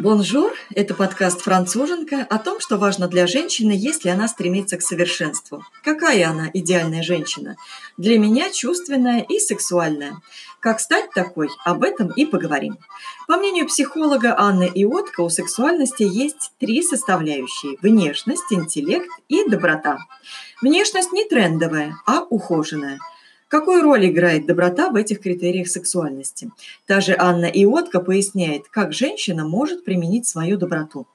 Бонжур! Это подкаст «Француженка» о том, что важно для женщины, если она стремится к совершенству. Какая она идеальная женщина? Для меня чувственная и сексуальная. Как стать такой? Об этом и поговорим. По мнению психолога Анны Иодко, у сексуальности есть три составляющие – внешность, интеллект и доброта. Внешность не трендовая, а ухоженная. Какую роль играет доброта в этих критериях сексуальности? Та же Анна Иодко поясняет, как женщина может применить свою доброту.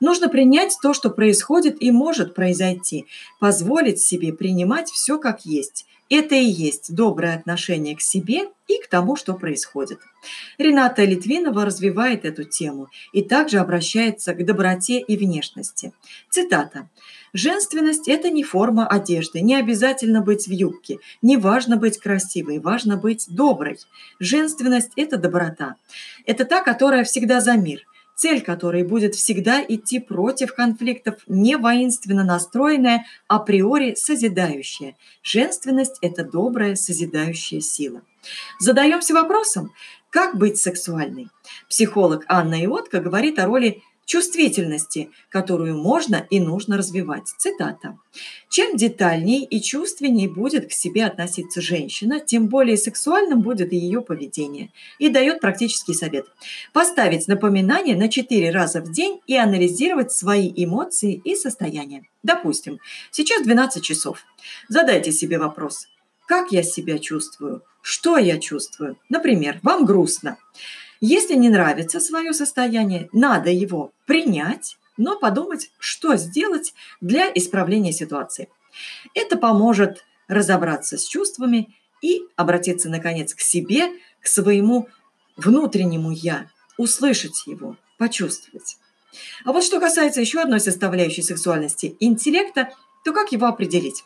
Нужно принять то, что происходит и может произойти, позволить себе принимать все как есть. Это и есть доброе отношение к себе и к тому, что происходит. Рената Литвинова развивает эту тему и также обращается к доброте и внешности. Цитата. «Женственность – это не форма одежды, не обязательно быть в юбке, не важно быть красивой, важно быть доброй. Женственность – это доброта. Это та, которая всегда за мир, цель которой будет всегда идти против конфликтов, не воинственно настроенная, априори созидающая. Женственность – это добрая созидающая сила». Задаемся вопросом, как быть сексуальной? Психолог Анна Иодко говорит о роли чувствительности, которую можно и нужно развивать. Цитата. «Чем детальней и чувственней будет к себе относиться женщина, тем более сексуальным будет ее поведение». И дает практический совет. Поставить напоминание на 4 раза в день и анализировать свои эмоции и состояния. Допустим, сейчас 12 часов. Задайте себе вопрос. Как я себя чувствую? Что я чувствую? Например, вам грустно. Если не нравится свое состояние, надо его принять, но подумать, что сделать для исправления ситуации. Это поможет разобраться с чувствами и обратиться, наконец, к себе, к своему внутреннему «я», услышать его, почувствовать. А вот что касается еще одной составляющей сексуальности – интеллекта, то как его определить?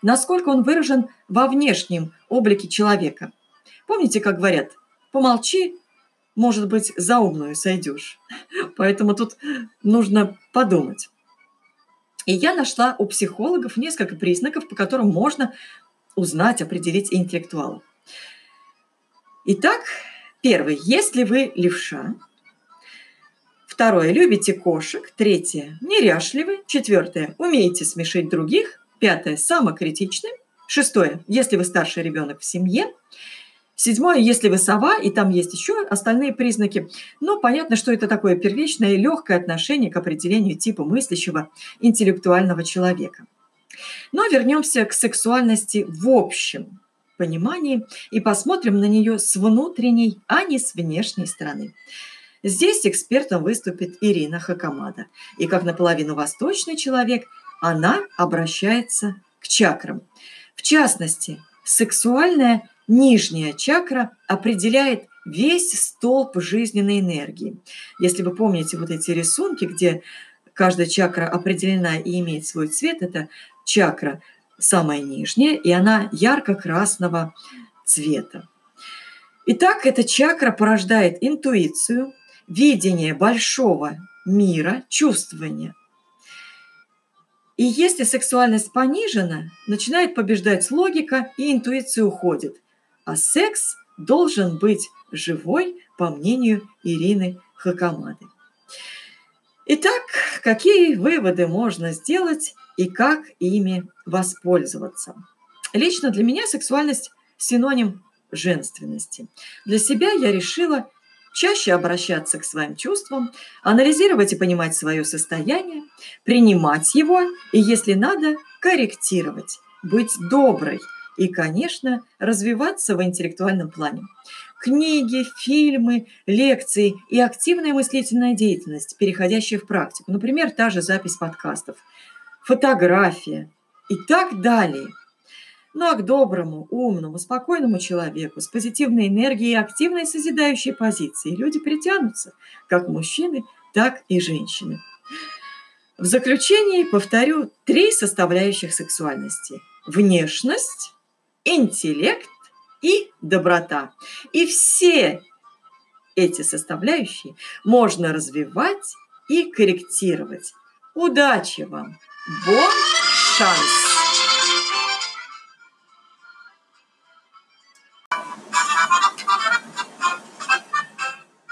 Насколько он выражен во внешнем облике человека? Помните, как говорят «помолчи, может быть, за умную сойдешь». Поэтому тут нужно подумать. И я нашла у психологов несколько признаков, по которым можно узнать, определить интеллектуала. Итак, первый. Если вы левша. Второе. Любите кошек. Третье. Неряшливы. Четвертое. Умеете смешить других. Пятое. Самокритичны. Шестое. Если вы старший ребенок в семье. Седьмое, если вы сова, и там есть еще остальные признаки. Но понятно, что это такое первичное и легкое отношение к определению типа мыслящего интеллектуального человека. Но вернемся к сексуальности в общем понимании и посмотрим на нее с внутренней, а не с внешней стороны. Здесь экспертом выступит Ирина Хакамада. И как наполовину восточный человек, она обращается к чакрам. В частности, сексуальная нижняя чакра определяет весь столб жизненной энергии. Если вы помните вот эти рисунки, где каждая чакра определена и имеет свой цвет, это чакра самая нижняя, и она ярко-красного цвета. Итак, эта чакра порождает интуицию, видение большого мира, чувствование. И если сексуальность понижена, начинает побеждать логика, и интуиция уходит. А секс должен быть живой, по мнению Ирины Хакамады. Итак, какие выводы можно сделать и как ими воспользоваться? Лично для меня сексуальность – синоним женственности. Для себя я решила чаще обращаться к своим чувствам, анализировать и понимать свое состояние, принимать его и, если надо, корректировать, быть доброй. И, конечно, развиваться в интеллектуальном плане. Книги, фильмы, лекции и активная мыслительная деятельность, переходящая в практику. Например, та же запись подкастов, фотография и так далее. Ну а к доброму, умному, спокойному человеку с позитивной энергией и активной созидающей позицией люди притянутся, как мужчины, так и женщины. В заключение повторю 3 составляющих сексуальности. Внешность, интеллект и доброта. И все эти составляющие можно развивать и корректировать. Удачи вам! Бон шанс!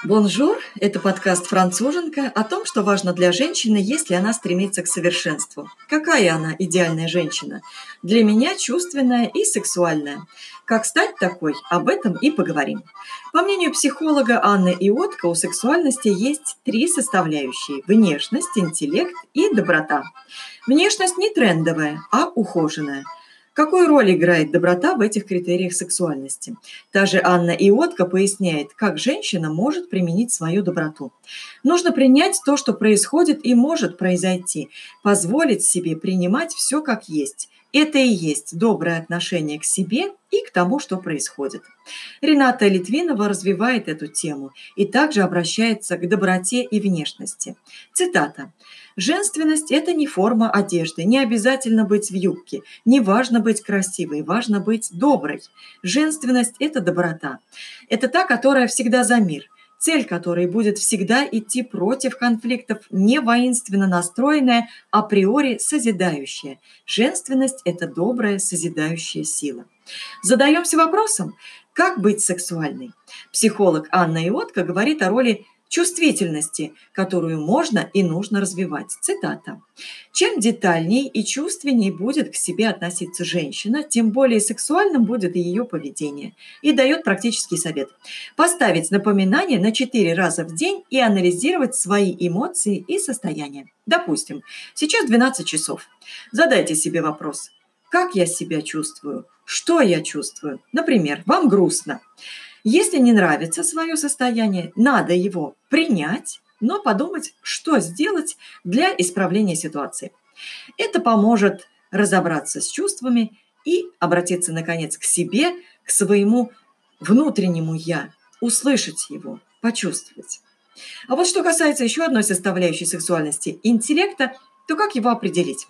Бонжур! Это подкаст «Француженка» о том, что важно для женщины, если она стремится к совершенству. Какая она идеальная женщина? Для меня чувственная и сексуальная. Как стать такой? Об этом и поговорим. По мнению психолога Анны Иодко, у сексуальности есть три составляющие – внешность, интеллект и доброта. Внешность не трендовая, а ухоженная. Какую роль играет доброта в этих критериях сексуальности? Та же Анна Иодко поясняет, как женщина может применить свою доброту. Нужно принять то, что происходит и может произойти, позволить себе принимать все как есть. Это и есть доброе отношение к себе и к тому, что происходит. Рената Литвинова развивает эту тему и также обращается к доброте и внешности. Цитата. «Женственность – это не форма одежды, не обязательно быть в юбке, не важно быть красивой, важно быть доброй. Женственность – это доброта. Это та, которая всегда за мир, цель которой будет всегда идти против конфликтов, не воинственно настроенная, априори созидающая. Женственность – это добрая созидающая сила». Задаемся вопросом, как быть сексуальной? Психолог Анна Иодко говорит о роли чувствительности, которую можно и нужно развивать. Цитата. «Чем детальней и чувственней будет к себе относиться женщина, тем более сексуальным будет ее поведение». И дает практический совет. Поставить напоминание на 4 раза в день и анализировать свои эмоции и состояния. Допустим, сейчас 12 часов. Задайте себе вопрос. Как я себя чувствую? Что я чувствую? Например, вам грустно. Если не нравится свое состояние, надо его принять, но подумать, что сделать для исправления ситуации. Это поможет разобраться с чувствами и обратиться, наконец, к себе, к своему внутреннему «я», услышать его, почувствовать. А вот что касается еще одной составляющей сексуальности – интеллекта, то как его определить?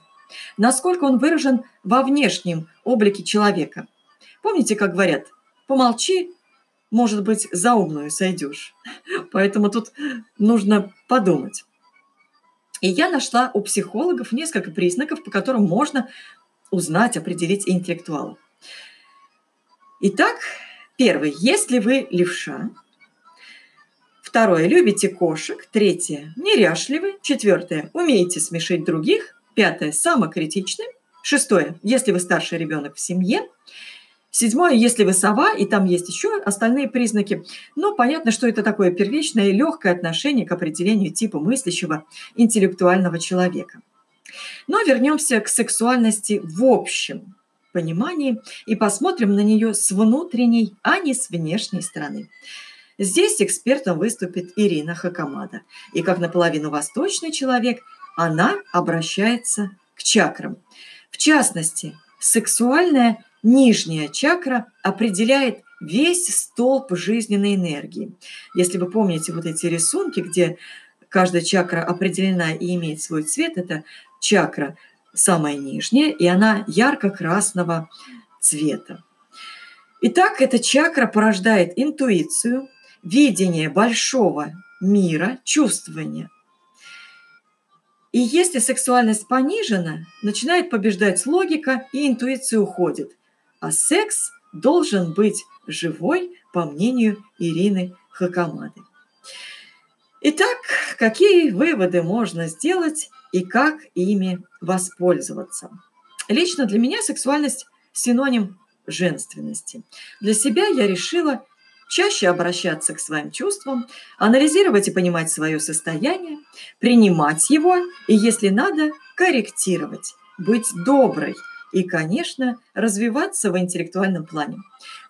Насколько он выражен во внешнем облике человека? Помните, как говорят «помолчи, может быть, за умную сойдешь». Поэтому тут нужно подумать. И я нашла у психологов несколько признаков, по которым можно узнать, определить интеллектуала. Итак, первый. Если вы левша. Второе. Любите кошек. Третье. Неряшливы. Четвертое. Умеете смешить других. Пятое. Самокритичны. Шестое. Если вы старший ребенок в семье. Седьмое, если вы сова, и там есть еще остальные признаки. Но понятно, что это такое первичное и легкое отношение к определению типа мыслящего интеллектуального человека. Но вернемся к сексуальности в общем понимании и посмотрим на нее с внутренней, а не с внешней стороны. Здесь экспертом выступит Ирина Хакамада. И как наполовину восточный человек, она обращается к чакрам. В частности, сексуальная нижняя чакра определяет весь столб жизненной энергии. Если вы помните вот эти рисунки, где каждая чакра определена и имеет свой цвет, это чакра самая нижняя, и она ярко-красного цвета. Итак, эта чакра порождает интуицию, видение большого мира, чувствование. И если сексуальность понижена, начинает побеждать логика, и интуиция уходит. А секс должен быть живой, по мнению Ирины Хакамады. Итак, какие выводы можно сделать и как ими воспользоваться? Лично для меня сексуальность – синоним женственности. Для себя я решила чаще обращаться к своим чувствам, анализировать и понимать свое состояние, принимать его и, если надо, корректировать, быть доброй. И, конечно, развиваться в интеллектуальном плане.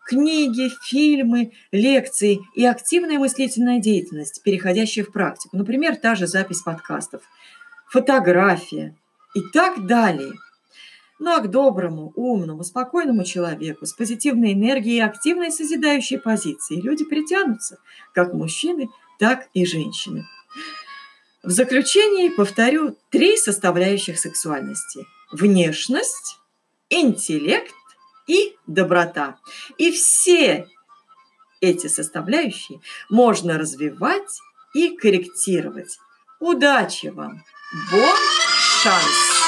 Книги, фильмы, лекции и активная мыслительная деятельность, переходящая в практику. Например, та же запись подкастов, фотография и так далее. Ну а к доброму, умному, спокойному человеку с позитивной энергией и активной созидающей позицией люди притянутся, как мужчины, так и женщины. В заключение повторю 3 составляющих сексуальности. Внешность, интеллект и доброта. И все эти составляющие можно развивать и корректировать. Удачи вам! Бон шанс!